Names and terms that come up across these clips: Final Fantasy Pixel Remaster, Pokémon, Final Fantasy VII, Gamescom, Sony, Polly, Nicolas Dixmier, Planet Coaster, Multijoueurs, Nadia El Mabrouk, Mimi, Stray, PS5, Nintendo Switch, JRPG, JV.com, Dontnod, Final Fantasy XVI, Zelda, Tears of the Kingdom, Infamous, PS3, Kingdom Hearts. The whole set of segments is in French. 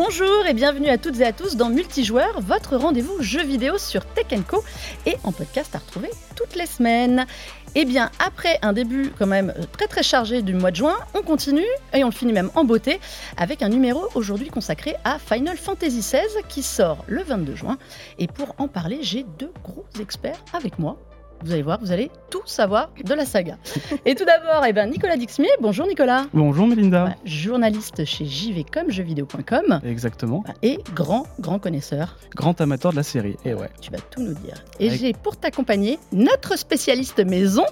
Bonjour et bienvenue à toutes et à tous dans Multijoueurs, votre rendez-vous jeux vidéo sur Tech & Co et en podcast à retrouver toutes les semaines. Et bien après un début quand même très chargé du mois de juin, on continue et on le finit même en beauté avec un numéro aujourd'hui consacré à Final Fantasy XVI qui sort le 22 juin. Et pour en parler, j'ai deux gros experts avec moi. Vous allez voir, vous allez tout savoir de la saga. Et tout d'abord, Nicolas Dixmier. Bonjour Nicolas. Bonjour Melinda. Journaliste chez jeuxvideo.com. Exactement. Et grand connaisseur. Grand amateur de la série, et ouais. Tu vas tout nous dire. Et j'ai pour t'accompagner notre spécialiste maison,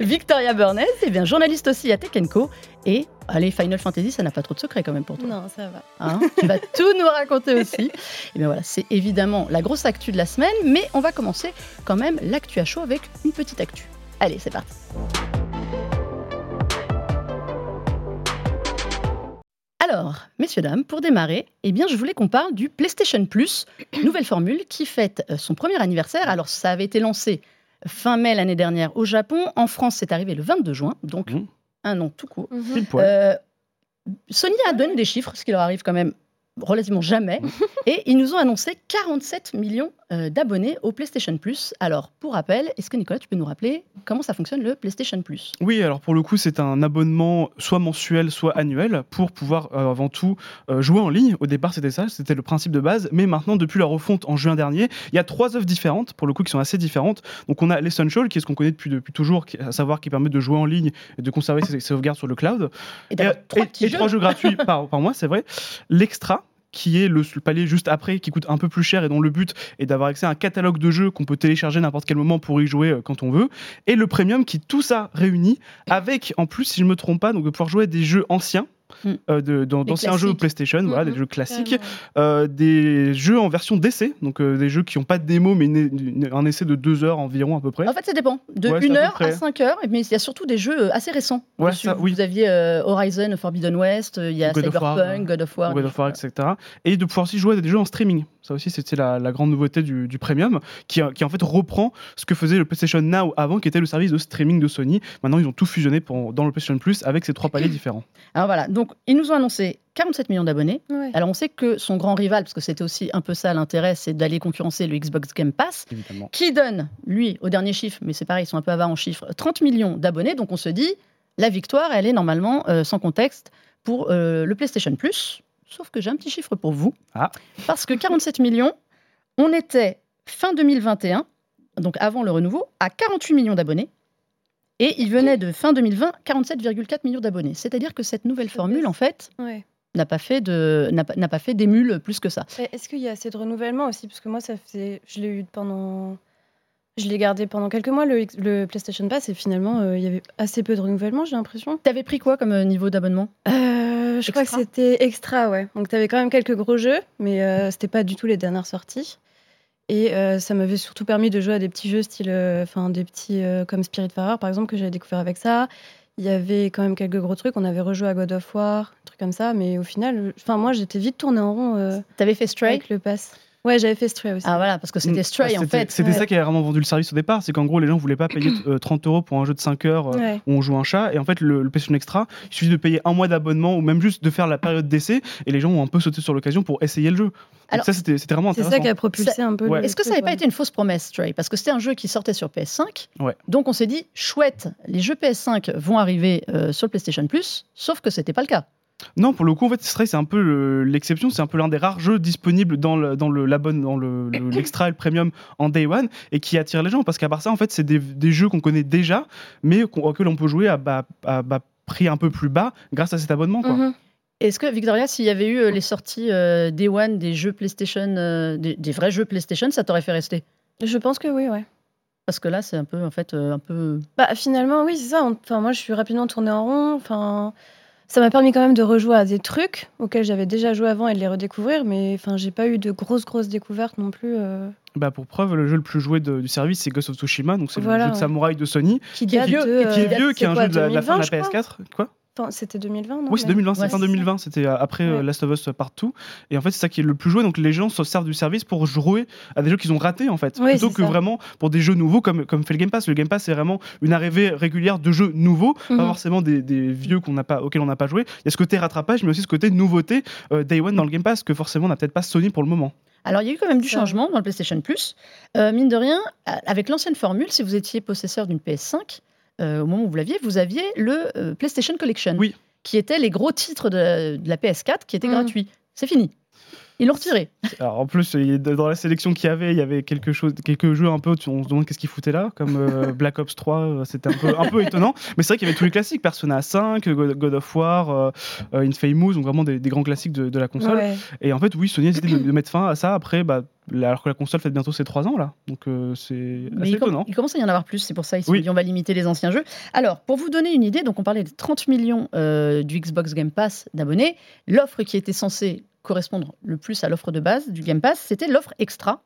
Victoria Burnett, journaliste aussi à Tech & Co. Et allez, Final Fantasy, ça n'a pas trop de secret quand même pour toi. Non, ça va. Tu vas tout nous raconter aussi. Et bien voilà, c'est évidemment la grosse actu de la semaine, mais on va commencer quand même l'actu à chaud avec une petite actu. Allez, c'est parti. Alors, messieurs, dames, pour démarrer, je voulais qu'on parle du PlayStation Plus, nouvelle formule qui fête son premier anniversaire. Alors, ça avait été lancé fin mai l'année dernière au Japon. En France, c'est arrivé le 22 juin, donc... Un an tout court. Sony a donné des chiffres, ce qui leur arrive quand même relativement jamais. Et ils nous ont annoncé 47 millions d'abonnés au PlayStation Plus. Alors, pour rappel, est-ce que Nicolas, tu peux nous rappeler comment ça fonctionne le PlayStation Plus ? Oui, alors pour le coup, c'est un abonnement soit mensuel, soit annuel, pour pouvoir avant tout jouer en ligne. Au départ, c'était ça, c'était le principe de base. Mais maintenant, depuis la refonte en juin dernier, il y a 3 offres différentes, pour le coup, qui sont assez différentes. Donc, on a l'Essential, qui est ce qu'on connaît depuis toujours, à savoir qui permet de jouer en ligne et de conserver ses sauvegardes sur le cloud. Et d'avoir 3 jeux gratuits par mois, c'est vrai. L'Extra, qui est le palier juste après, qui coûte un peu plus cher et dont le but est d'avoir accès à un catalogue de jeux qu'on peut télécharger à n'importe quel moment pour y jouer quand on veut. Et le premium qui, tout ça réuni, avec, en plus, si je ne me trompe pas, donc de pouvoir jouer à des jeux anciens, d'anciens jeux PlayStation, voilà, des jeux classiques, des jeux en version d'essai, donc des jeux qui n'ont pas de démo, mais un essai de 2 heures environ à peu près. En fait, ça dépend, de 1 heure à 5 heures, mais il y a surtout des jeux assez récents. Ouais, ça, vous aviez Horizon Forbidden West, il y a Cyberpunk, God of War, etc. Et de pouvoir aussi jouer à des jeux en streaming. Ça aussi, c'était la grande nouveauté du Premium, qui en fait reprend ce que faisait le PlayStation Now avant, qui était le service de streaming de Sony. Maintenant, ils ont tout fusionné dans le PlayStation Plus avec ces 3 paliers différents. Alors voilà, donc ils nous ont annoncé 47 millions d'abonnés. Ouais. Alors on sait que son grand rival, parce que c'était aussi un peu ça l'intérêt, c'est d'aller concurrencer le Xbox Game Pass, évidemment, qui donne, lui, au dernier chiffre, mais c'est pareil, ils sont un peu avares en chiffres, 30 millions d'abonnés. Donc on se dit, la victoire, elle est normalement sans contexte pour le PlayStation Plus. Sauf que j'ai un petit chiffre pour vous, parce que 47 millions, on était fin 2021, donc avant le renouveau, à 48 millions d'abonnés, et il venait de fin 2020, 47,4 millions d'abonnés. C'est-à-dire que cette nouvelle formule, en fait, n'a pas fait d'émule plus que ça. Est-ce qu'il y a assez de renouvellement aussi ? Parce que moi, je l'ai gardé pendant quelques mois, le PlayStation Pass, et finalement, il y avait assez peu de renouvellement, j'ai l'impression. T'avais pris quoi comme niveau d'abonnement ? Je crois que c'était extra, ouais. Donc, tu avais quand même quelques gros jeux, mais c'était pas du tout les dernières sorties. Et ça m'avait surtout permis de jouer à des petits jeux style... Enfin, des petits... comme Spiritfarer, par exemple, que j'avais découvert avec ça. Il y avait quand même quelques gros trucs. On avait rejoué à God of War, trucs comme ça. Mais au final, moi, j'étais vite tournée en rond. T'avais fait Stray avec le pass. Ouais, j'avais fait Stray aussi. Ah voilà, parce que c'était Stray en fait. C'était ça qui a vraiment vendu le service au départ, c'est qu'en gros les gens ne voulaient pas payer 30 € pour un jeu de 5 heures où on joue un chat, et en fait le PlayStation Extra, il suffit de payer un mois d'abonnement ou même juste de faire la période d'essai, et les gens ont un peu sauté sur l'occasion pour essayer le jeu. Alors, ça c'était vraiment intéressant. C'est ça qui a propulsé un peu. Est-ce que ça n'avait pas été une fausse promesse Stray ? Parce que c'était un jeu qui sortait sur PS5, donc on s'est dit chouette, les jeux PS5 vont arriver sur le PlayStation Plus, sauf que c'était pas le cas. Non, pour le coup, en fait, Stray, c'est un peu l'exception. C'est un peu l'un des rares jeux disponibles dans l'Extra et le Premium en Day One et qui attire les gens. Parce qu'à part ça, en fait, c'est des jeux qu'on connaît déjà, mais auxquels on peut jouer à prix un peu plus bas grâce à cet abonnement, quoi. Mm-hmm. Est-ce que, Victoria, s'il y avait eu les sorties Day One des jeux PlayStation, des vrais jeux PlayStation, ça t'aurait fait rester ? Je pense que oui, ouais. Parce que là, c'est un peu, en fait, un peu... Bah, finalement, oui, c'est ça. Enfin, moi, je suis rapidement tournée en rond, enfin... Ça m'a permis quand même de rejouer à des trucs auxquels j'avais déjà joué avant et de les redécouvrir, mais j'ai pas eu de grosses découvertes non plus. Bah pour preuve, le jeu le plus joué du service, c'est Ghost of Tsushima, donc c'est le jeu de samouraï de Sony, qui est vieux, qui est un jeu de la fin de la PS4. Quoi ? C'était 2020, non? Oui, c'est 2020, c'est fin 2020. C'était après Last of Us Part 2. Et en fait, c'est ça qui est le plus joué. Donc, les gens se servent du service pour jouer à des jeux qu'ils ont ratés, en fait. Oui, plutôt que vraiment pour des jeux nouveaux, comme fait le Game Pass. Le Game Pass, c'est vraiment une arrivée régulière de jeux nouveaux, pas forcément des vieux auxquels on n'a pas joué. Il y a ce côté rattrapage, mais aussi ce côté nouveauté Day One dans le Game Pass, que forcément, on n'a peut-être pas Sony pour le moment. Alors, il y a eu quand même du changement dans le PlayStation Plus. Mine de rien, avec l'ancienne formule, si vous étiez possesseur d'une PS5, au moment où vous l'aviez, vous aviez le PlayStation Collection, qui était les gros titres de la PS4, qui étaient gratuits. C'est fini. Ils l'ont retiré. Alors, en plus, dans la sélection qu'il y avait, il y avait quelques jeux un peu, on se demande qu'est-ce qu'ils foutaient là, comme Black Ops 3, c'était un peu étonnant. Mais c'est vrai qu'il y avait tous les classiques, Persona 5, God of War, Infamous, donc vraiment des grands classiques de la console. Ouais. Et en fait, oui, Sony a décidé de mettre fin à ça après, alors que la console fête bientôt ses 3 ans, là. Donc, c'est mais assez étonnant. Il commence à y en avoir plus, c'est pour ça, ils se disent on va limiter les anciens jeux. Alors, pour vous donner une idée, donc on parlait de 30 millions du Xbox Game Pass d'abonnés, l'offre qui était censée correspondre le plus à l'offre de base du Game Pass, c'était l'offre extra,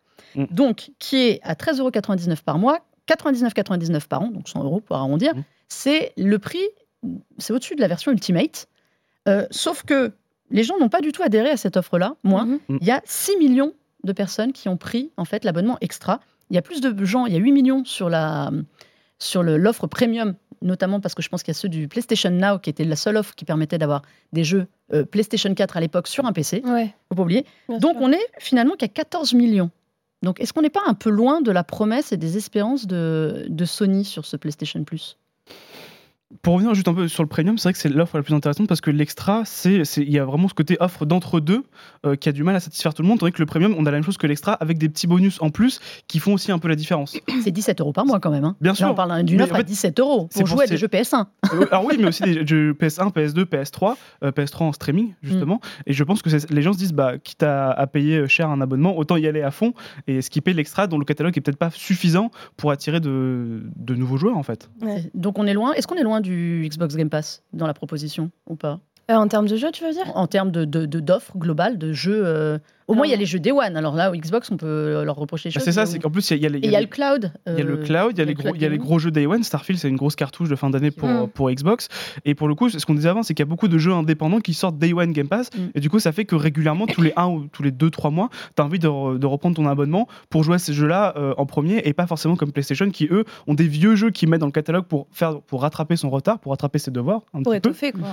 donc qui est à 13,99€ par mois, 99,99€ par an, donc 100€ pour arrondir. C'est le prix, c'est au-dessus de la version Ultimate, sauf que les gens n'ont pas du tout adhéré à cette offre-là, moins. Il y a 6 millions de personnes qui ont pris en fait, l'abonnement extra. Il y a plus de gens, il y a 8 millions sur l'offre premium, notamment parce que je pense qu'il y a ceux du PlayStation Now qui était la seule offre qui permettait d'avoir des jeux PlayStation 4 à l'époque sur un PC. Ouais. Faut pas oublier. Bien donc sûr. On est finalement qu'à 14 millions. Donc est-ce qu'on n'est pas un peu loin de la promesse et des espérances de Sony sur ce PlayStation Plus ? Pour revenir juste un peu sur le premium, c'est vrai que c'est l'offre la plus intéressante parce que l'extra, il y a vraiment ce côté offre d'entre-deux qui a du mal à satisfaire tout le monde, tandis que le premium, on a la même chose que l'extra avec des petits bonus en plus qui font aussi un peu la différence. C'est 17€ par mois quand même. Hein. Bien sûr. Là, on parle d'une offre à 17€ pour jouer à des jeux PS1. Alors oui, mais aussi des jeux PS1, PS2, PS3, PS3 en streaming justement. Et je pense que les gens se disent, quitte à payer cher un abonnement, autant y aller à fond et skipper l'extra dont le catalogue est peut-être pas suffisant pour attirer de nouveaux joueurs en fait. Ouais. Donc on est loin. Est-ce qu'on est loin du Xbox Game Pass dans la proposition ou pas? En termes de jeux, tu veux dire? En termes d'offres globales, de jeux... Au moins, il y a les jeux Day One. Alors là, au Xbox, on peut leur reprocher des choses. C'est ça, c'est qu'en plus, il y a le cloud. Il y a le cloud, il y a les gros jeux Day One. Starfield, c'est une grosse cartouche de fin d'année pour Xbox. Et pour le coup, ce qu'on disait avant, c'est qu'il y a beaucoup de jeux indépendants qui sortent Day One Game Pass. Et du coup, ça fait que régulièrement, tous les 1 ou tous les 2-3 mois, tu as envie de reprendre ton abonnement pour jouer à ces jeux-là en premier et pas forcément comme PlayStation qui, eux, ont des vieux jeux qu'ils mettent dans le catalogue pour rattraper son retard, pour rattraper ses devoirs.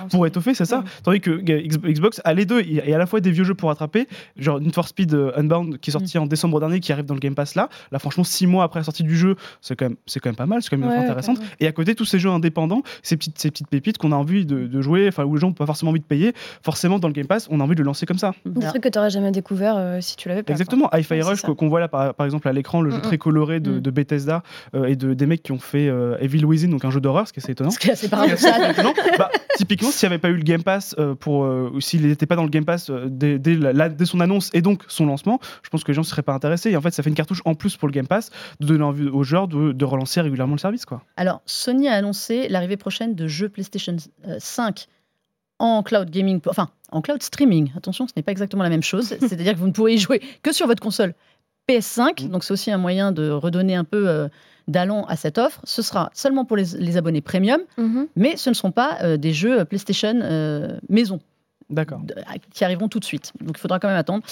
Pour étoffer, c'est ça. Tandis que Xbox a les deux. Il y a à la fois des vieux jeux pour rattraper, genre Need for Speed Unbound qui est sorti en décembre dernier, qui arrive dans le Game Pass là franchement 6 mois après la sortie du jeu, c'est quand même pas mal, c'est quand même intéressant. Et à côté tous ces jeux indépendants, ces petites pépites qu'on a envie de jouer, enfin où les gens n'ont pas forcément envie de payer, forcément dans le Game Pass on a envie de le lancer comme ça. Des trucs que t'aurais jamais découvert si tu l'avais pas. Exactement, Hi-Fi Rush qu'on voit là par exemple à l'écran, le jeu très coloré de Bethesda et des mecs qui ont fait Evil Within, donc un jeu d'horreur, ce qui est assez étonnant. Ce qui est assez paradoxal. Typiquement s'il n'y avait pas eu le Game Pass s'il n'était pas dans le Game Pass dès son annonce et donc son lancement, je pense que les gens ne seraient pas intéressés. Et en fait, ça fait une cartouche en plus pour le Game Pass de donner envie aux joueurs de relancer régulièrement le service. Alors, Sony a annoncé l'arrivée prochaine de jeux PlayStation 5 en cloud gaming, enfin en cloud streaming. Attention, ce n'est pas exactement la même chose. C'est-à-dire que vous ne pouvez y jouer que sur votre console PS5. Donc, c'est aussi un moyen de redonner un peu d'allant à cette offre. Ce sera seulement pour les abonnés premium, mais ce ne seront pas des jeux PlayStation maison. D'accord. Qui arriveront tout de suite. Donc, il faudra quand même attendre.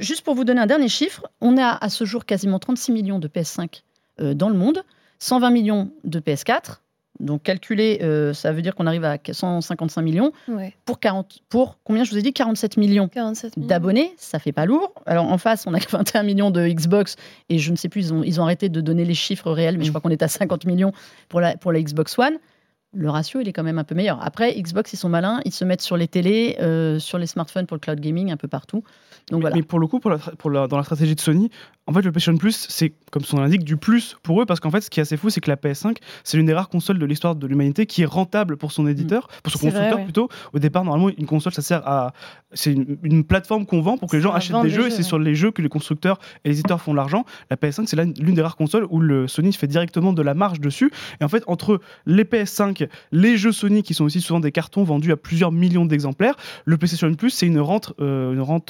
Juste pour vous donner un dernier chiffre, on a à ce jour quasiment 36 millions de PS5 dans le monde, 120 millions de PS4. Donc, calculer, ça veut dire qu'on arrive à 155 millions. Ouais. Pour combien je vous ai dit 47 millions d'abonnés, ça fait pas lourd. Alors, en face, on a 21 millions de Xbox et je ne sais plus, ils ont arrêté de donner les chiffres réels, mais je crois qu'on est à 50 millions pour la Xbox One. Le ratio, il est quand même un peu meilleur. Après, Xbox, ils sont malins, ils se mettent sur les télés, sur les smartphones pour le cloud gaming, un peu partout. Donc, voilà. Mais pour le coup, dans la stratégie de Sony, en fait, le PlayStation Plus, c'est, comme son nom l'indique, du plus pour eux, parce qu'en fait, ce qui est assez fou, c'est que la PS5, c'est l'une des rares consoles de l'histoire de l'humanité qui est rentable pour son éditeur, pour son constructeur plutôt. Au départ, normalement, une console, ça sert à... C'est une plateforme qu'on vend pour que les gens achètent des jeux, et c'est sur les jeux que les constructeurs et les éditeurs font l'argent. La PS5, c'est l'une des rares consoles où Sony fait directement de la marge dessus. Et en fait, entre les PS5 Sonic, les jeux Sonic qui sont aussi souvent des cartons vendus à plusieurs millions d'exemplaires. Le PlayStation Plus, c'est une rente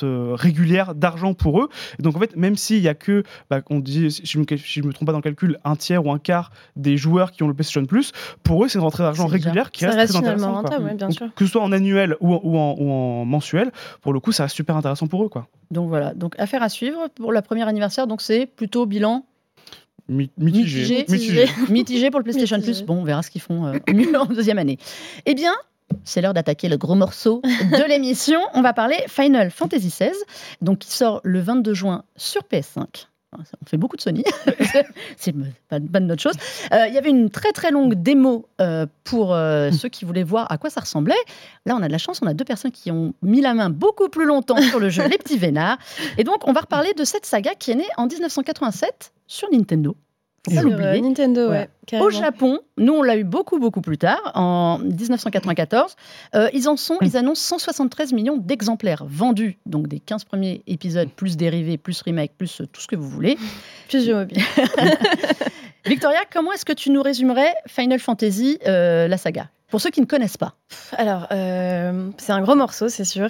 régulière d'argent pour eux. Et donc en fait, même s'il y a que, on dit, si je me trompe pas dans le calcul, un tiers ou un quart des joueurs qui ont le PlayStation Plus, pour eux, c'est une rentrée d'argent régulière qui reste très intéressante. Ouais, bien sûr. Que ce soit en annuel ou en mensuel, pour le coup, ça reste super intéressant pour eux, quoi. Donc voilà, donc affaire à suivre pour la première anniversaire. Donc c'est plutôt bilan. Mitigé pour le PlayStation Plus. Bon, on verra ce qu'ils font en deuxième année. Eh bien, c'est l'heure d'attaquer le gros morceau de l'émission. On va parler Final Fantasy XVI, donc qui sort le 22 juin sur PS5. On fait beaucoup de Sony, c'est pas de notre chose. Il y avait une très très longue démo pour ceux qui voulaient voir à quoi ça ressemblait. Là, on a de la chance, on a deux personnes qui ont mis la main beaucoup plus longtemps sur le jeu, les petits vénards. Et donc, on va reparler de cette saga qui est née en 1987 sur Nintendo. Faut pas l'oublier. Nintendo, ouais. Carrément. Au Japon, nous on l'a eu beaucoup plus tard, en 1994. Ils annoncent 173 millions d'exemplaires vendus, donc des 15 premiers épisodes, plus dérivés, plus remake, plus tout ce que vous voulez. Plus jeux mobiles. Victoria, comment est-ce que tu nous résumerais Final Fantasy, la saga, pour ceux qui ne connaissent pas? Alors, c'est un gros morceau, c'est sûr.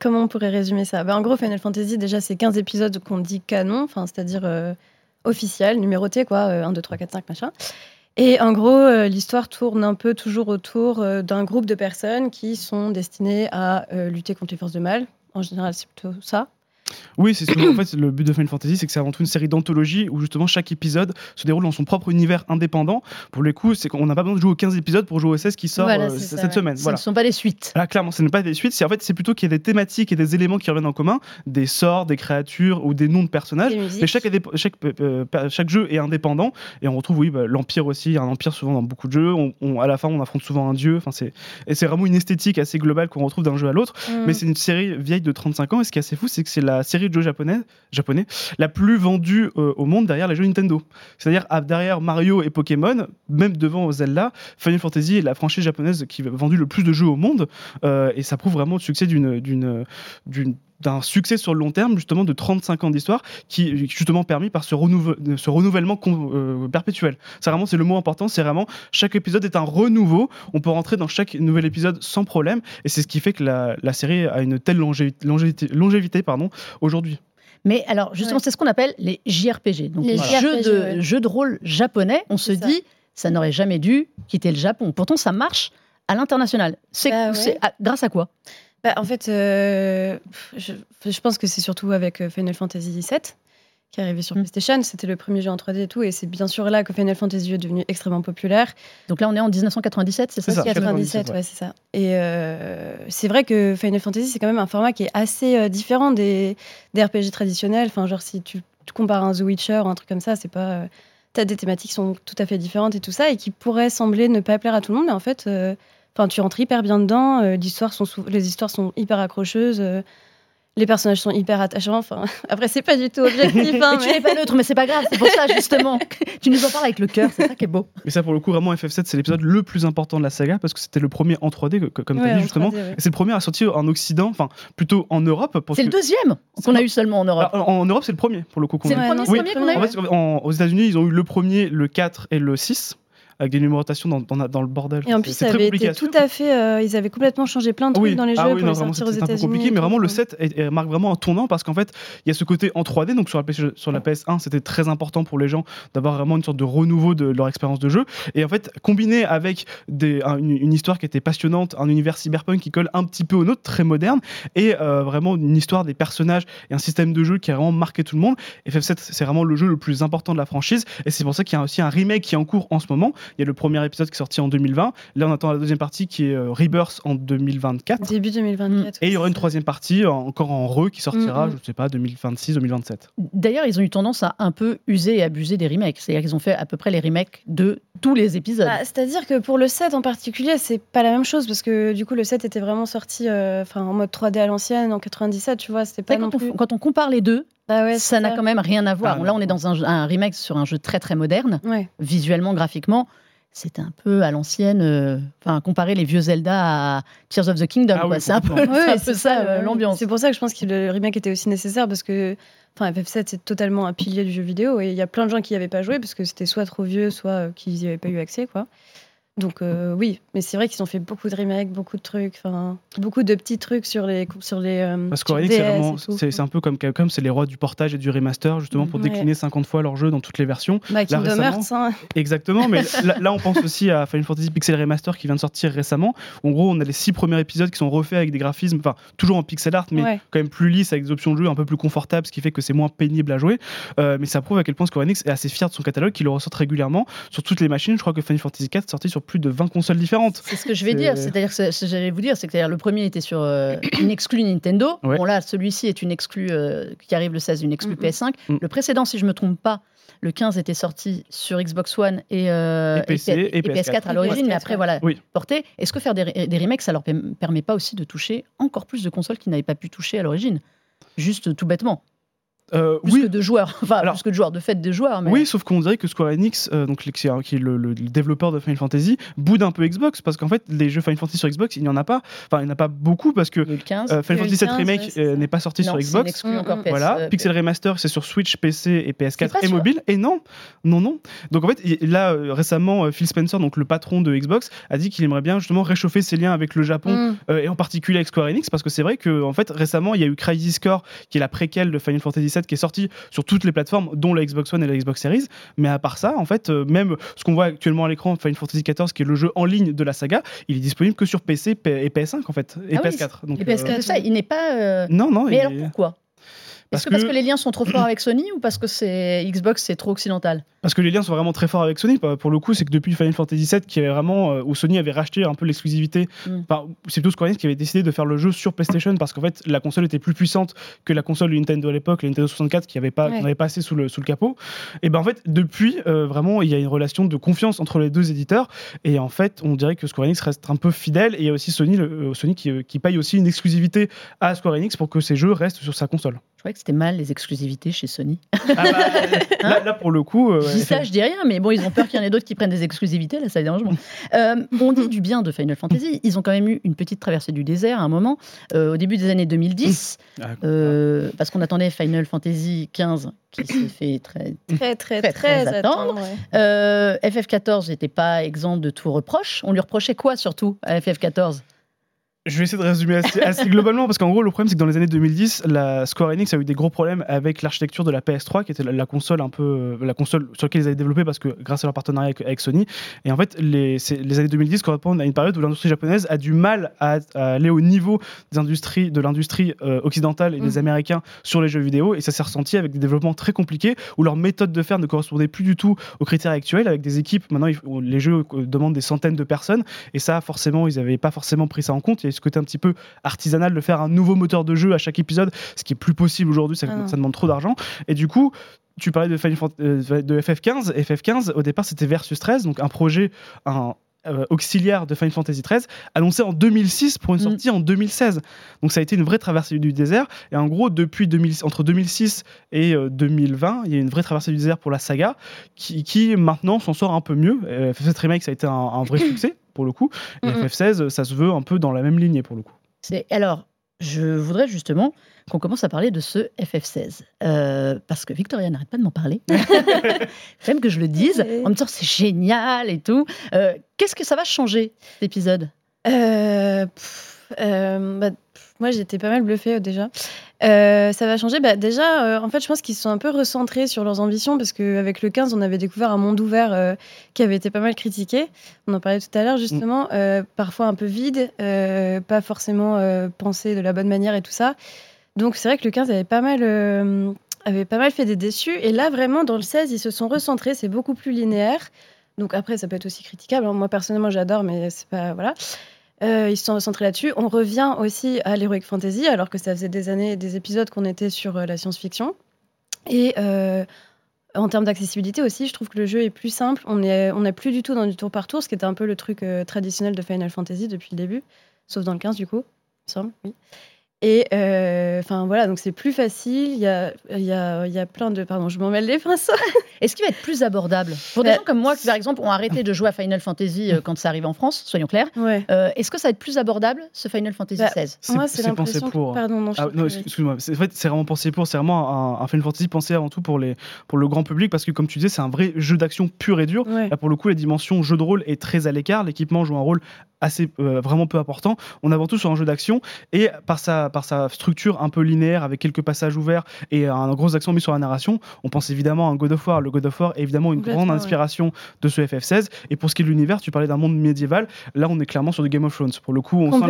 Comment on pourrait résumer ça? En gros, Final Fantasy, déjà, c'est 15 épisodes qu'on dit canon, c'est-à-dire... officiel, numéroté, quoi, 1, 2, 3, 4, 5, machin. Et en gros, l'histoire tourne un peu toujours autour d'un groupe de personnes qui sont destinées à lutter contre les forces de mal. En général, c'est plutôt ça. Oui, c'est souvent, en fait, le but de Final Fantasy, c'est que c'est avant tout une série d'anthologie où justement chaque épisode se déroule dans son propre univers indépendant. Pour le coup, c'est qu'on n'a pas besoin de jouer aux 15 épisodes pour jouer aux 16 qui sort cette semaine. Voilà. Ce ne sont pas des suites. Voilà, clairement, ce n'est pas des suites. C'est, en fait, c'est plutôt qu'il y a des thématiques et des éléments qui reviennent en commun, des sorts, des créatures ou des noms de personnages. Mais chaque jeu est indépendant et on retrouve l'Empire aussi, un Empire souvent dans beaucoup de jeux. À la fin, on affronte souvent un dieu. C'est vraiment une esthétique assez globale qu'on retrouve d'un jeu à l'autre. Mais c'est une série vieille de 35 ans et ce qui est assez fou, c'est que c'est la série de jeux japonais la plus vendue au monde derrière les jeux Nintendo. C'est-à-dire derrière Mario et Pokémon, même devant Zelda, Final Fantasy est la franchise japonaise qui a vendu le plus de jeux au monde et ça prouve vraiment le succès d'un succès sur le long terme, justement, de 35 ans d'histoire, qui est justement permis par ce renouvellement perpétuel. C'est le mot important, c'est vraiment chaque épisode est un renouveau, on peut rentrer dans chaque nouvel épisode sans problème, et c'est ce qui fait que la série a une telle longévité, aujourd'hui. Mais alors, justement, c'est ce qu'on appelle les JRPG, donc jeux de rôle japonais, on se dit, ça n'aurait jamais dû quitter le Japon. Pourtant, ça marche à l'international. Grâce à quoi? En fait, je pense que c'est surtout avec Final Fantasy VII qui est arrivé sur PlayStation. C'était le premier jeu en 3D et tout. Et c'est bien sûr là que Final Fantasy est devenu extrêmement populaire. Donc là, on est en 1997, c'est ça? 1997, ouais, c'est ça. Et c'est vrai que Final Fantasy, c'est quand même un format qui est assez différent des RPG traditionnels. Enfin, genre, si tu compares un The Witcher ou un truc comme ça, c'est pas... T'as des thématiques qui sont tout à fait différentes et tout ça, et qui pourraient sembler ne pas plaire à tout le monde. Mais en fait... tu rentres hyper bien dedans, les histoires sont hyper accrocheuses, les personnages sont hyper attachants. Après, c'est pas du tout objectif. Tu n'es pas neutre, mais c'est pas grave, c'est pour ça justement. Tu nous en parles avec le cœur, c'est ça qui est beau. Et ça, pour le coup, vraiment, FF7, c'est l'épisode le plus important de la saga parce que c'était le premier en 3D, comme tu as dit justement. 3D, ouais. C'est le premier à sortir en Occident, plutôt en Europe. C'est le deuxième qu'on a eu seulement en Europe. En Europe, c'est le premier, pour le coup. C'est le premier qu'on a eu. Aux États-Unis, ils ont eu le premier, le 4 et le 6. Avec des numérotations dans le bordel. Et en plus, ils avaient complètement changé plein de trucs dans les jeux pour les sortir aux États-Unis. C'est un peu compliqué, mais vraiment, le 7 marque vraiment un tournant parce qu'en fait, il y a ce côté en 3D. Donc, sur la PS1, c'était très important pour les gens d'avoir vraiment une sorte de renouveau de leur expérience de jeu. Et en fait, combiné avec une histoire qui était passionnante, un univers cyberpunk qui colle un petit peu au nôtre, très moderne, et vraiment une histoire des personnages et un système de jeu qui a vraiment marqué tout le monde. FF7, c'est vraiment le jeu le plus important de la franchise. Et c'est pour ça qu'il y a aussi un remake qui est en cours en ce moment. Il y a le premier épisode qui est sorti en 2020. Là, on attend la deuxième partie qui est Rebirth en 2024. Début 2024. Et il y aura une troisième partie encore en qui sortira, je ne sais pas, 2026, 2027. D'ailleurs, ils ont eu tendance à un peu user et abuser des remakes. C'est-à-dire qu'ils ont fait à peu près les remakes de tous les épisodes. C'est-à-dire que pour le 7 en particulier, c'est pas la même chose parce que du coup, le 7 était vraiment sorti en mode 3D à l'ancienne en 97, tu vois. C'était pas quand on compare les deux, ça n'a quand même rien à voir. Là, on est dans un remake sur un jeu très très moderne, visuellement, graphiquement. C'était un peu à l'ancienne, comparer les vieux Zelda à Tears of the Kingdom. C'est un peu ça l'ambiance. C'est pour ça que je pense que le remake était aussi nécessaire parce que FF7 c'est totalement un pilier du jeu vidéo et il y a plein de gens qui n'y avaient pas joué parce que c'était soit trop vieux, soit qu'ils n'y avaient pas eu accès. Donc oui, mais c'est vrai qu'ils ont fait beaucoup de remakes, beaucoup de trucs, beaucoup de petits trucs sur les Square Enix, c'est un peu comme Capcom, c'est les rois du portage et du remaster, justement, pour décliner 50 fois leur jeu dans toutes les versions. Bah, Kingdom Hearts, hein. Exactement, mais là on pense aussi à Final Fantasy Pixel Remaster qui vient de sortir récemment. En gros, on a les 6 premiers épisodes qui sont refaits avec des graphismes, toujours en pixel art, mais quand même plus lisses, avec des options de jeu un peu plus confortables, ce qui fait que c'est moins pénible à jouer. Mais ça prouve à quel point Square Enix est assez fier de son catalogue, qu'il le ressort régulièrement sur toutes les machines. Je crois que Final Fantasy IV est sorti sur plus de 20 consoles différentes. C'est ce que je vais dire, c'est-à-dire ce que j'allais vous dire, c'est que le premier était sur une exclue Nintendo. Ouais. Bon là, celui-ci est une exclue qui arrive le 16, une exclue PS5. Le précédent, si je me trompe pas, le 15 était sorti sur Xbox One et PS4 à l'origine, PS4, mais après porté. Est-ce que faire des remakes, ça leur permet pas aussi de toucher encore plus de consoles qu'ils n'avaient pas pu toucher à l'origine, juste tout bêtement? Plus que de joueurs, plus que de joueurs, de fait des joueurs. Mais... Oui, sauf qu'on dirait que Square Enix, qui est le développeur de Final Fantasy, boude un peu Xbox, parce qu'en fait, les jeux Final Fantasy sur Xbox, il n'y en a pas. Enfin, il n'y en a pas beaucoup, parce que Final Fantasy VII Remake n'est pas sorti sur Xbox. Pixel Remaster, c'est sur Switch, PC et PS4 et mobile. Et non. Donc en fait, là, récemment, Phil Spencer, donc le patron de Xbox, a dit qu'il aimerait bien justement réchauffer ses liens avec le Japon, et en particulier avec Square Enix, parce que c'est vrai que en fait, récemment, il y a eu Crisis Core, qui est la préquelle de Final Fantasy qui est sorti sur toutes les plateformes, dont la Xbox One et la Xbox Series. Mais à part ça, en fait, même ce qu'on voit actuellement à l'écran, Final Fantasy XIV, qui est le jeu en ligne de la saga, il est disponible que sur PC et PS5 en fait, et PS4. Donc, et PS4, ça, il n'est pas. Non. Mais alors pourquoi ? Parce que les liens sont trop forts avec Sony, ou parce que Xbox c'est trop occidental? Parce que les liens sont vraiment très forts avec Sony. Pour le coup, c'est que depuis Final Fantasy VII, qui avait vraiment, où Sony avait racheté un peu l'exclusivité, c'est plutôt Square Enix qui avait décidé de faire le jeu sur PlayStation, parce qu'en fait la console était plus puissante que la console de Nintendo à l'époque, la Nintendo 64, qui n'avait pas, pas assez sous le capot. Et ben en fait depuis, vraiment il y a une relation de confiance entre les deux éditeurs, et en fait on dirait que Square Enix reste un peu fidèle, et il y a aussi Sony qui paye aussi une exclusivité à Square Enix pour que ses jeux restent sur sa console. Je croyais que c'était mal les exclusivités chez Sony. Là pour le coup... je dis rien, mais bon, ils ont peur qu'il y en ait d'autres qui prennent des exclusivités, là ça dérange. On dit du bien de Final Fantasy, ils ont quand même eu une petite traversée du désert à un moment, au début des années 2010, parce qu'on attendait Final Fantasy XV, qui s'est fait très attendre. FF14 n'était pas exempt de tout reproche. On lui reprochait quoi surtout à FF14 ? Je vais essayer de résumer assez globalement, parce qu'en gros, le problème, c'est que dans les années 2010, la Square Enix a eu des gros problèmes avec l'architecture de la PS3, qui était la console un peu, la console sur laquelle ils avaient développé, parce que grâce à leur partenariat avec Sony. Et en fait, les années 2010 correspondent à une période où l'industrie japonaise a du mal à aller au niveau de l'industrie occidentale et des Américains sur les jeux vidéo. Et ça s'est ressenti avec des développements très compliqués, où leur méthode de faire ne correspondait plus du tout aux critères actuels, avec des équipes. Maintenant, les jeux demandent des centaines de personnes, et ça, forcément, ils n'avaient pas forcément pris ça en compte. Ce côté un petit peu artisanal de faire un nouveau moteur de jeu à chaque épisode, ce qui est plus possible aujourd'hui, ça demande trop d'argent. Et du coup, tu parlais de FF15. FF15, au départ, c'était Versus 13, donc un projet auxiliaire de Final Fantasy XIII, annoncé en 2006 pour une sortie en 2016. Donc ça a été une vraie traversée du désert, et en gros depuis entre 2006 et 2020, il y a une vraie traversée du désert pour la saga, qui maintenant s'en sort un peu mieux. FF7 Remake, ça a été un vrai succès pour le coup, et FF16, ça se veut un peu dans la même lignée pour le coup. Alors, je voudrais justement qu'on commence à parler de ce FF16, parce que Victoria n'arrête pas de m'en parler. J'aime que je le dise, en me disant c'est génial et tout. Qu'est-ce que ça va changer, cet épisode ? Moi, j'étais pas mal bluffée déjà. Ça va changer. En fait, je pense qu'ils se sont un peu recentrés sur leurs ambitions, parce qu'avec le 15, on avait découvert un monde ouvert qui avait été pas mal critiqué. On en parlait tout à l'heure, justement. Parfois un peu vide, pas forcément pensé de la bonne manière et tout ça. Donc, c'est vrai que le 15 avait pas mal fait des déçus. Et là, vraiment, dans le 16, ils se sont recentrés. C'est beaucoup plus linéaire. Donc, après, ça peut être aussi critiquable. Moi, personnellement, j'adore, mais c'est pas... Voilà. Ils se sont recentrés là-dessus. On revient aussi à l'Heroic Fantasy, alors que ça faisait des années, des épisodes qu'on était sur la science-fiction. Et en termes d'accessibilité aussi, je trouve que le jeu est plus simple. On n'est plus du tout dans du tour par tour, ce qui était un peu le truc traditionnel de Final Fantasy depuis le début, sauf dans le 15 du coup, il me semble. Oui. Et enfin voilà, donc c'est plus facile. Il y a plein de, pardon, je m'en mêle les pinceaux. Est-ce qu'il va être plus abordable pour des gens comme moi qui par exemple ont arrêté de jouer à Final Fantasy quand ça arrive en France, soyons clairs. Ouais. Est-ce que ça va être plus abordable ce Final Fantasy XVI ? Moi, c'est pensé pour. Pardon, non, excuse-moi. En fait, c'est vraiment pensé pour. C'est vraiment un Final Fantasy pensé avant tout pour le grand public, parce que comme tu disais, c'est un vrai jeu d'action pur et dur. Ouais. Là, pour le coup, la dimension jeu de rôle est très à l'écart. L'équipement joue un rôle assez vraiment peu important. On est avant tout sur un jeu d'action, et par sa structure un peu linéaire avec quelques passages ouverts et un gros accent mis sur la narration, on pense évidemment à un God of War. Le God of War est évidemment une grande inspiration de ce FF16, et pour ce qui est de l'univers, tu parlais d'un monde médiéval, là on est clairement sur du Game of Thrones. Pour le coup, on sent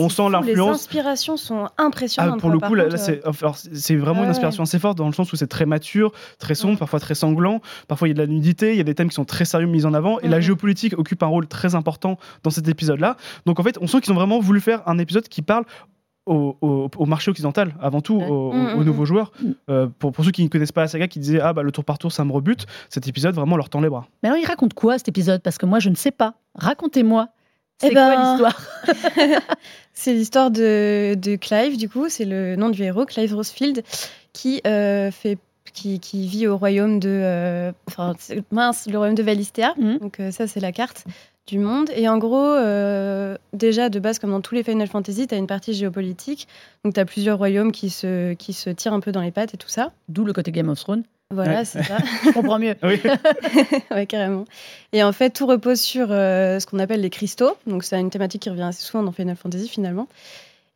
l'influence. Les inspirations sont impressionnantes. Pour le coup, là, c'est vraiment une inspiration assez forte, dans le sens où c'est très mature, très sombre, parfois très sanglant, parfois il y a de la nudité, il y a des thèmes qui sont très sérieux mis en avant, et la géopolitique occupe un rôle très important dans cet épisode-là. Donc en fait, on sent qu'ils ont vraiment voulu faire un épisode qui parle au marché occidental, avant tout aux nouveaux joueurs. Pour ceux qui ne connaissent pas la saga, qui disaient ah bah le tour par tour ça me rebute, cet épisode vraiment leur tend les bras. Mais alors il raconte quoi cet épisode ? Parce que moi je ne sais pas. Racontez-moi. C'est quoi l'histoire ? C'est l'histoire de Clive, du coup, c'est le nom du héros, Clive Rosfield, qui vit au royaume de le royaume de Valisthea. Donc ça c'est la carte du monde. Et en gros, déjà de base, comme dans tous les Final Fantasy, tu as une partie géopolitique. Donc tu as plusieurs royaumes qui se tirent un peu dans les pattes et tout ça. D'où le côté Game of Thrones. Voilà, c'est ça. Je comprends mieux. Oui. Ouais, carrément. Et en fait, tout repose sur ce qu'on appelle les cristaux. Donc c'est une thématique qui revient assez souvent dans Final Fantasy finalement.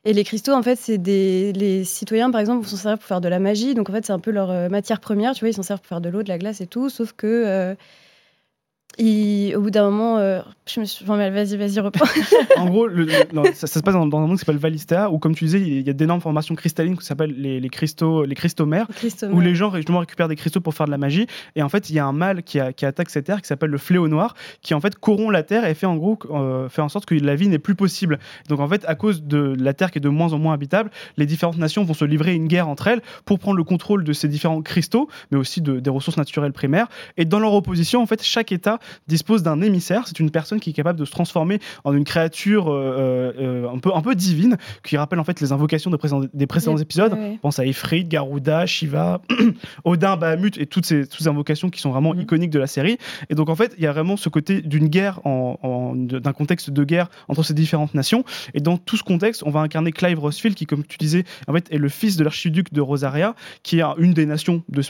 Et les cristaux, en fait, c'est les citoyens, par exemple, vont s'en servir pour faire de la magie. Donc en fait, c'est un peu leur matière première. Tu vois, ils s'en servent pour faire de l'eau, de la glace et tout. Sauf que... au bout d'un moment, vas-y, reprends. En gros, ça se passe dans un monde qui s'appelle Valisthea, où, comme tu disais, il y a d'énormes formations cristallines qui s'appellent les cristomères, où les gens justement récupèrent des cristaux pour faire de la magie. Et en fait, il y a un mal qui attaque cette terre, qui s'appelle le fléau noir, qui en fait corrompt la terre et fait en sorte que la vie n'est plus possible. Donc en fait, à cause de la terre qui est de moins en moins habitable, les différentes nations vont se livrer une guerre entre elles pour prendre le contrôle de ces différents cristaux, mais aussi des ressources naturelles primaires. Et dans leur opposition, en fait, chaque État dispose d'un émissaire, c'est une personne qui est capable de se transformer en une créature un peu divine, qui rappelle en fait les invocations des précédents épisodes. Oui. Pense à Ifrit, Garuda, Shiva, Odin, Bahamut et toutes ces invocations qui sont vraiment iconiques de la série. Et donc en fait, il y a vraiment ce côté d'une guerre, d'un contexte de guerre entre ces différentes nations. Et dans tout ce contexte, on va incarner Clive Rosfield, qui, comme tu disais, en fait est le fils de l'archiduc de Rosaria, qui est une des nations de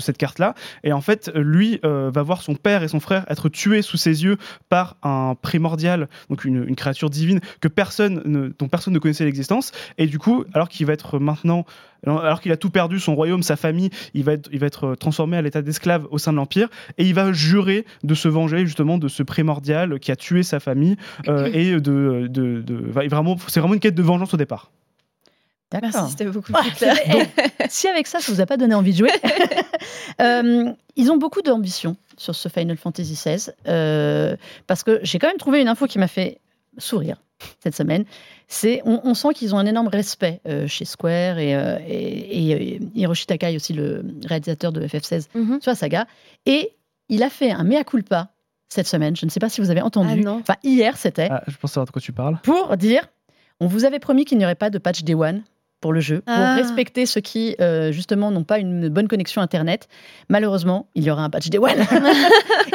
cette carte-là. Et en fait, lui va voir son père et son frère être tué sous ses yeux par un primordial, donc une créature divine dont personne ne connaissait l'existence. Et du coup, alors qu'il a tout perdu, son royaume, sa famille, il va être transformé à l'état d'esclave au sein de l'Empire, et il va jurer de se venger justement de ce primordial qui a tué sa famille, c'est vraiment une quête de vengeance au départ. D'accord. Merci, c'était beaucoup plus clair. Donc, si avec ça vous a pas donné envie de jouer, ils ont beaucoup d'ambition sur ce Final Fantasy XVI, parce que j'ai quand même trouvé une info qui m'a fait sourire cette semaine. C'est, on sent qu'ils ont un énorme respect chez Square, et Hiroshi Takai, aussi le réalisateur de FF16 sur la saga, et il a fait un mea culpa cette semaine, je ne sais pas si vous avez entendu, hier c'était. Je pense savoir de quoi tu parles. Pour dire, on vous avait promis qu'il n'y aurait pas de patch Day One pour le jeu, pour respecter ceux qui, justement, n'ont pas une bonne connexion Internet. Malheureusement, il y aura un patch Day One.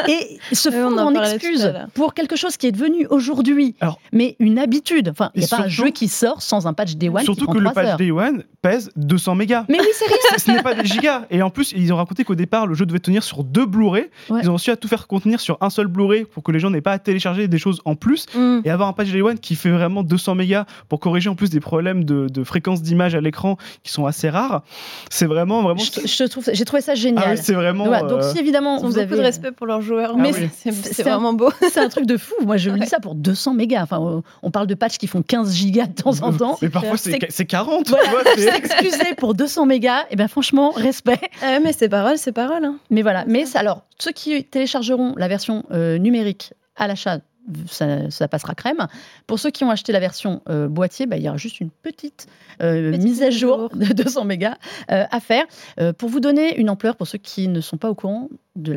Et se fondre en excuses pour quelque chose qui est devenu aujourd'hui, mais une habitude. Enfin, il n'y a pas un jeu qui sort sans un patch Day One. Surtout que le patch Day One pèse 200 mégas. Mais oui, c'est vrai. Ce n'est pas des gigas. Et en plus, ils ont raconté qu'au départ, le jeu devait tenir sur 2 Blu-ray. Ouais. Ils ont réussi à tout faire contenir sur un seul Blu-ray pour que les gens n'aient pas à télécharger des choses en plus. Et avoir un patch Day One qui fait vraiment 200 mégas pour corriger en plus des problèmes de fréquence d'image à l'écran qui sont assez rares, c'est vraiment j'ai trouvé ça génial. Ah oui, c'est vraiment donc si évidemment vous avez beaucoup de respect pour leurs joueurs, mais c'est vraiment beau. C'est un truc de fou. Moi je lis ça pour 200 mégas. Enfin, on parle de patchs qui font 15 gigas de temps en temps. Mais parfois c'est 40. Voilà. Excusez pour 200 mégas. Et ben franchement, respect. Mais c'est parole. Hein. Mais voilà. Mais ça, alors ceux qui téléchargeront la version numérique à l'achat, ça passera crème. Pour ceux qui ont acheté la version boîtier, il y aura juste une petite mise à jour de 200 mégas à faire. Pour vous donner une ampleur, pour ceux qui ne sont pas au courant de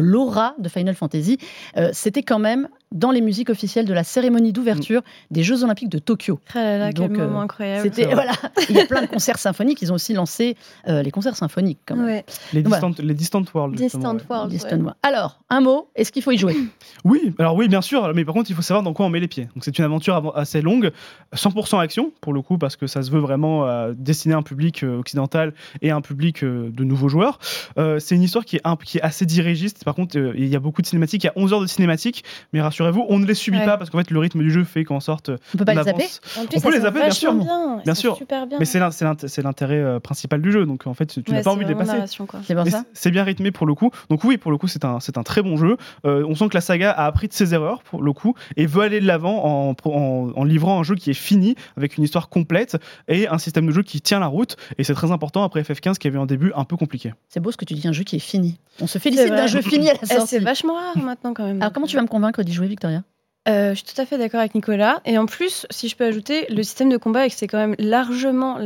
l'aura de Final Fantasy, c'était quand même dans les musiques officielles de la cérémonie d'ouverture des Jeux Olympiques de Tokyo. Ah là là, donc, quel moment incroyable. C'était, voilà, il y a plein de concerts symphoniques. Ils ont aussi lancé les concerts symphoniques. Quand même. Ouais. Les Distant World. Distant World. Alors, un mot, est-ce qu'il faut y jouer? Oui, alors oui, bien sûr. Mais par contre, il faut savoir dans quoi on met les pieds. Donc, c'est une aventure assez longue, 100% action, pour le coup, parce que ça se veut vraiment destiné à un public occidental et à un public de nouveaux joueurs. C'est une histoire qui est assez dirigiste. Par contre, il y a beaucoup de cinématiques. Il y a 11 heures de cinématiques, mais rassurez-vous, on ne les subit pas parce qu'en fait, le rythme du jeu fait qu'en sorte... On peut pas les zapper. En plus, on peut les zapper, bien sûr. Bien sûr. Super bien. Mais c'est l'intérêt principal du jeu. Donc, en fait, tu n'as pas envie de les passer. C'est pour ça. C'est bien rythmé pour le coup. Donc oui, pour le coup, c'est un très bon jeu. On sent que la saga a appris de ses erreurs, pour le coup, et veut aller de l'avant en livrant un jeu qui est fini, avec une histoire complète et un système de jeu qui tient la route. Et c'est très important après FF15 qui avait un début un peu compliqué. C'est beau ce que tu dis, un jeu qui est fini. On se félicite d'un jeu fini à la sortie. C'est vachement rare maintenant quand même. Alors comment tu vas me convaincre d'y jouer, Victoria ? Je suis tout à fait d'accord avec Nicolas. Et en plus, si je peux ajouter, le système de combat, c'est quand même largement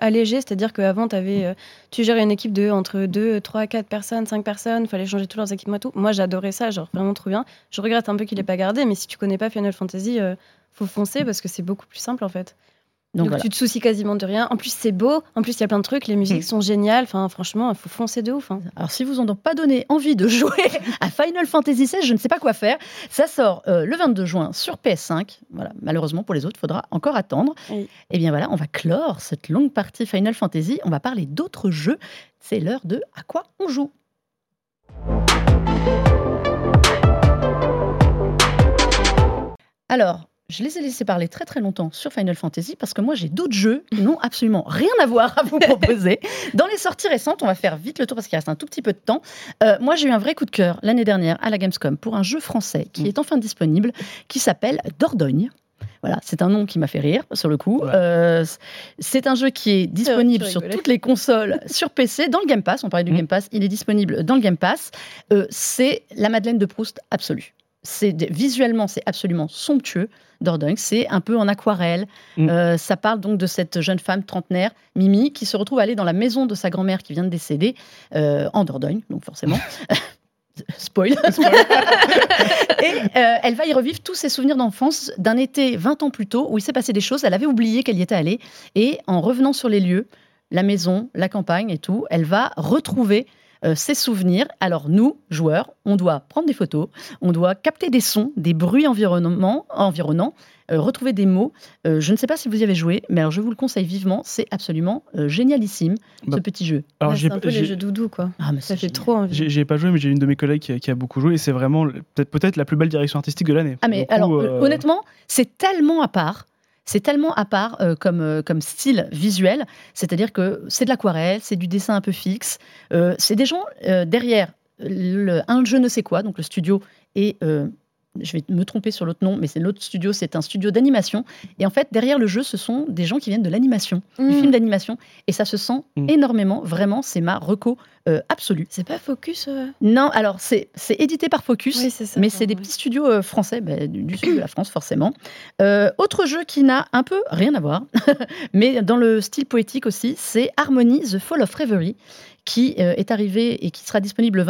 allégé. C'est-à-dire qu'avant, tu gérais une équipe de entre 2, 3, 4 personnes, 5 personnes. Il fallait changer tous leurs équipements et tout. Moi, j'adorais ça, genre vraiment trop bien. Je regrette un peu qu'il n'ait pas gardé, mais si tu connais pas Final Fantasy, il faut foncer parce que c'est beaucoup plus simple en fait. Donc voilà. Tu te soucies quasiment de rien. En plus, c'est beau. En plus, il y a plein de trucs. Les musiques sont géniales. Enfin, franchement, il faut foncer de ouf. Hein. Alors, si vous n'en ont pas donné envie de jouer à Final Fantasy XVI, je ne sais pas quoi faire. Ça sort le 22 juin sur PS5. Voilà. Malheureusement, pour les autres, il faudra encore attendre. Oui. Et bien voilà, on va clore cette longue partie Final Fantasy. On va parler d'autres jeux. C'est l'heure de « À quoi on joue ?» Alors... je les ai laissés parler très très longtemps sur Final Fantasy parce que moi j'ai d'autres jeux qui n'ont absolument rien à voir à vous proposer. Dans les sorties récentes, on va faire vite le tour parce qu'il reste un tout petit peu de temps. Moi j'ai eu un vrai coup de cœur l'année dernière à la Gamescom pour un jeu français qui est enfin disponible, qui s'appelle Dordogne. Voilà, c'est un nom qui m'a fait rire sur le coup. Ouais. C'est un jeu qui est disponible sur toutes les consoles, sur PC, dans le Game Pass. On parlait du Game Pass, il est disponible dans le Game Pass. C'est la Madeleine de Proust absolue. Visuellement, c'est absolument somptueux. Dordogne, c'est un peu en aquarelle. Ça parle donc de cette jeune femme trentenaire, Mimi, qui se retrouve allée dans la maison de sa grand-mère qui vient de décéder, en Dordogne, donc forcément. Spoil. Et elle va y revivre tous ses souvenirs d'enfance d'un été 20 ans plus tôt où il s'est passé des choses. Elle avait oublié qu'elle y était allée. Et en revenant sur les lieux, la maison, la campagne et tout, elle va retrouver... ses souvenirs. Alors nous, joueurs, on doit prendre des photos, on doit capter des sons, des bruits environnants, retrouver des mots. Je ne sais pas si vous y avez joué, mais alors je vous le conseille vivement, c'est absolument génialissime, ce petit jeu. Alors, c'est un peu les jeux doudou, quoi. Ah, mais ça fait trop envie. J'ai pas joué, mais j'ai une de mes collègues qui a beaucoup joué, et c'est vraiment peut-être la plus belle direction artistique de l'année. Ah mais alors, honnêtement, c'est tellement à part. C'est tellement à part comme style visuel, c'est-à-dire que c'est de l'aquarelle, c'est du dessin un peu fixe. C'est des gens derrière un je ne sais quoi, donc le studio et je vais me tromper sur l'autre nom, mais c'est l'autre studio, c'est un studio d'animation. Et en fait, derrière le jeu, ce sont des gens qui viennent de l'animation, du film d'animation. Et ça se sent énormément, vraiment, c'est ma reco absolue. C'est pas Focus Non, alors c'est édité par Focus, oui, c'est ça, mais c'est des petits studios français, du sud de la France forcément. Autre jeu qui n'a un peu rien à voir, mais dans le style poétique aussi, c'est Harmony The Fall of Reverie, qui est arrivé et qui sera disponible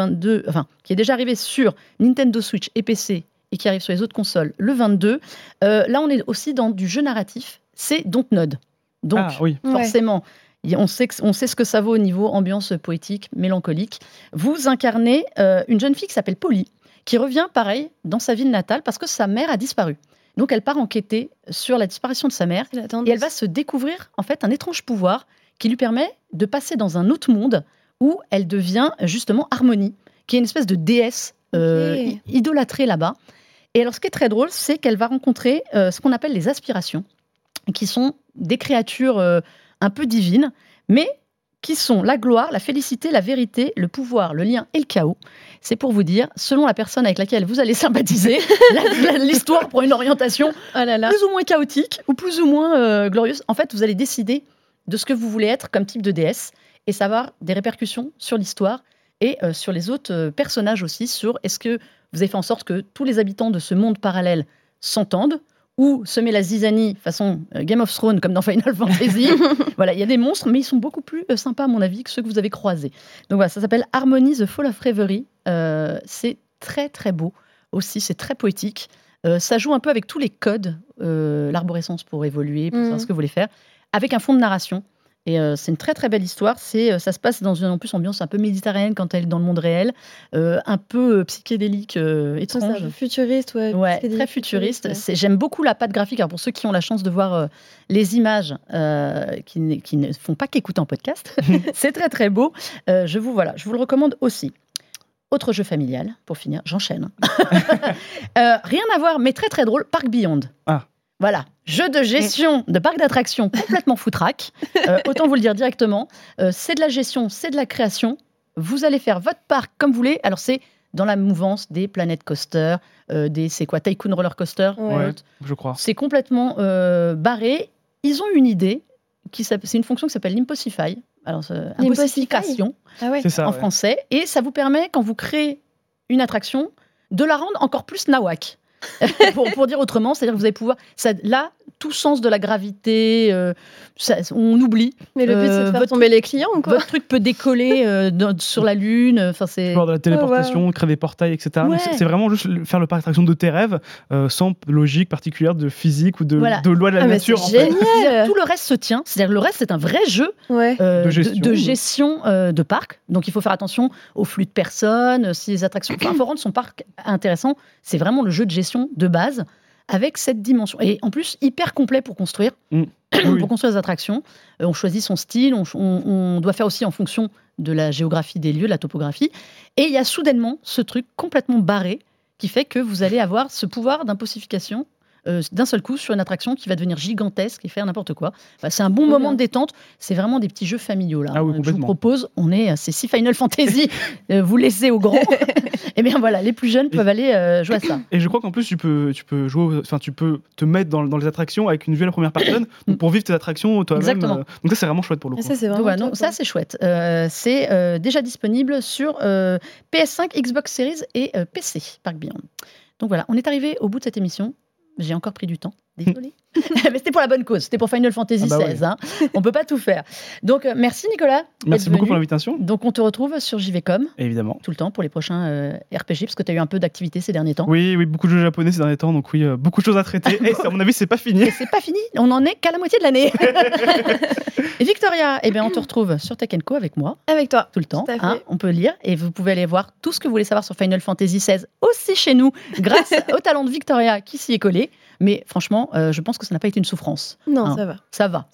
qui est déjà arrivé sur Nintendo Switch et PC, et qui arrive sur les autres consoles le 22. Là, on est aussi dans du jeu narratif. C'est Dontnod. Donc, forcément, on sait ce que ça vaut au niveau ambiance poétique, mélancolique. Vous incarnez une jeune fille qui s'appelle Polly, qui revient, pareil, dans sa ville natale, parce que sa mère a disparu. Donc, elle part enquêter sur la disparition de sa mère. Et elle va se découvrir, en fait, un étrange pouvoir qui lui permet de passer dans un autre monde où elle devient, justement, Harmonie, qui est une espèce de déesse idolâtrée là-bas. Et alors, ce qui est très drôle, c'est qu'elle va rencontrer ce qu'on appelle les aspirations, qui sont des créatures un peu divines, mais qui sont la gloire, la félicité, la vérité, le pouvoir, le lien et le chaos. C'est pour vous dire, selon la personne avec laquelle vous allez sympathiser, l'histoire prend une orientation plus ou moins chaotique ou plus ou moins glorieuse. En fait, vous allez décider de ce que vous voulez être comme type de déesse et ça va avoir des répercussions sur l'histoire et sur les autres personnages aussi, sur est-ce que vous avez fait en sorte que tous les habitants de ce monde parallèle s'entendent, ou se met la zizanie façon Game of Thrones comme dans Final Fantasy. Voilà, il y a des monstres, mais ils sont beaucoup plus sympas à mon avis que ceux que vous avez croisés. Donc voilà, ça s'appelle Harmony The Fall of Reverie. C'est très très beau. aussi, c'est très poétique. Ça joue un peu avec tous les codes, l'arborescence pour évoluer, pour savoir ce que vous voulez faire, avec un fond de narration. Et c'est une très très belle histoire. Ça se passe dans une en plus ambiance un peu méditerranéenne quand elle est dans le monde réel, un peu psychédélique, étrange. C'est un peu futuriste, ouais, très futuriste. Ouais. J'aime beaucoup la patte graphique. Alors pour ceux qui ont la chance de voir les images qui ne font pas qu'écouter en podcast, c'est très très beau. Je vous le recommande aussi. Autre jeu familial, pour finir, j'enchaîne. Rien à voir, mais très très drôle, Park Beyond. Ah. Voilà, jeu de gestion de parc d'attractions complètement foutraque. Autant vous le dire directement, c'est de la gestion, c'est de la création. Vous allez faire votre parc comme vous voulez. Alors c'est dans la mouvance des Planet Coaster, c'est quoi, Tycoon Roller Coaster. Ouais, je crois. C'est complètement barré. Ils ont une idée, c'est une fonction qui s'appelle l'Impossify. Alors impossification en français. Et ça vous permet, quand vous créez une attraction, de la rendre encore plus nawak. pour dire autrement, c'est-à-dire que vous allez pouvoir... tout sens de la gravité, on oublie. Mais le but, c'est de faire tomber les clients, quoi. Votre truc peut décoller sur la Lune. C'est de la téléportation, créer des portails, etc. Ouais. Donc c'est vraiment juste faire le parc d'attraction de tes rêves, sans logique particulière de physique ou de loi de la nature. C'est génial. Tout le reste se tient. C'est-à-dire que le reste, c'est un vrai jeu de gestion de parc. Donc il faut faire attention au flux de personnes, si les attractions... Il faut rendre son parc intéressant. C'est vraiment le jeu de gestion de base, avec cette dimension. Et en plus, hyper complet pour construire, pour construire les attractions. On choisit son style, on doit faire aussi en fonction de la géographie des lieux, de la topographie. Et il y a soudainement ce truc complètement barré qui fait que vous allez avoir ce pouvoir d'impossification d'un seul coup sur une attraction qui va devenir gigantesque et faire n'importe quoi. Enfin, c'est un bon moment de détente. C'est vraiment des petits jeux familiaux, là. Ah oui, je vous propose, c'est 6 Final Fantasy, vous laissez au grand. Et bien voilà, les plus jeunes peuvent aller jouer à ça. Et je crois qu'en plus, tu peux jouer, enfin, tu peux te mettre dans les attractions avec une vue à la première personne pour vivre tes attractions toi-même. Exactement. Donc ça, c'est vraiment chouette pour le coup. Ça, c'est chouette. C'est déjà disponible sur PS5, Xbox Series et PC, Park Beyond. Donc voilà, on est arrivé au bout de cette émission. J'ai encore pris du temps, désolée. Mais c'était pour la bonne cause, c'était pour Final Fantasy XVI. Hein. On ne peut pas tout faire. Donc, merci Nicolas. Merci beaucoup pour l'invitation. Donc, on te retrouve sur JVcom. Évidemment. Tout le temps pour les prochains RPG, parce que tu as eu un peu d'activité ces derniers temps. Oui, beaucoup de jeux japonais ces derniers temps, donc beaucoup de choses à traiter. Et à mon avis, ce n'est pas fini. Et c'est pas fini, on n'en est qu'à la moitié de l'année. Et Victoria, on te retrouve sur Tech & Co avec moi. Avec toi. Tout le temps. Hein, on peut lire et vous pouvez aller voir tout ce que vous voulez savoir sur Final Fantasy XVI aussi chez nous, grâce au talent de Victoria qui s'y est collée. Mais franchement, je pense que ça n'a pas été une souffrance. Non, ça va. Ça va.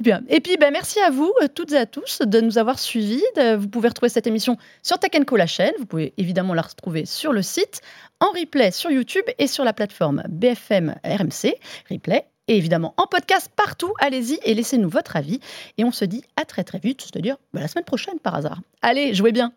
Bien. Et puis, merci à vous, toutes et à tous, de nous avoir suivis. Vous pouvez retrouver cette émission sur Tech & Co, la chaîne. Vous pouvez évidemment la retrouver sur le site, en replay sur YouTube et sur la plateforme BFM RMC Replay. Et évidemment, en podcast partout, allez-y et laissez-nous votre avis. Et on se dit à très très vite, c'est-à-dire la semaine prochaine par hasard. Allez, jouez bien.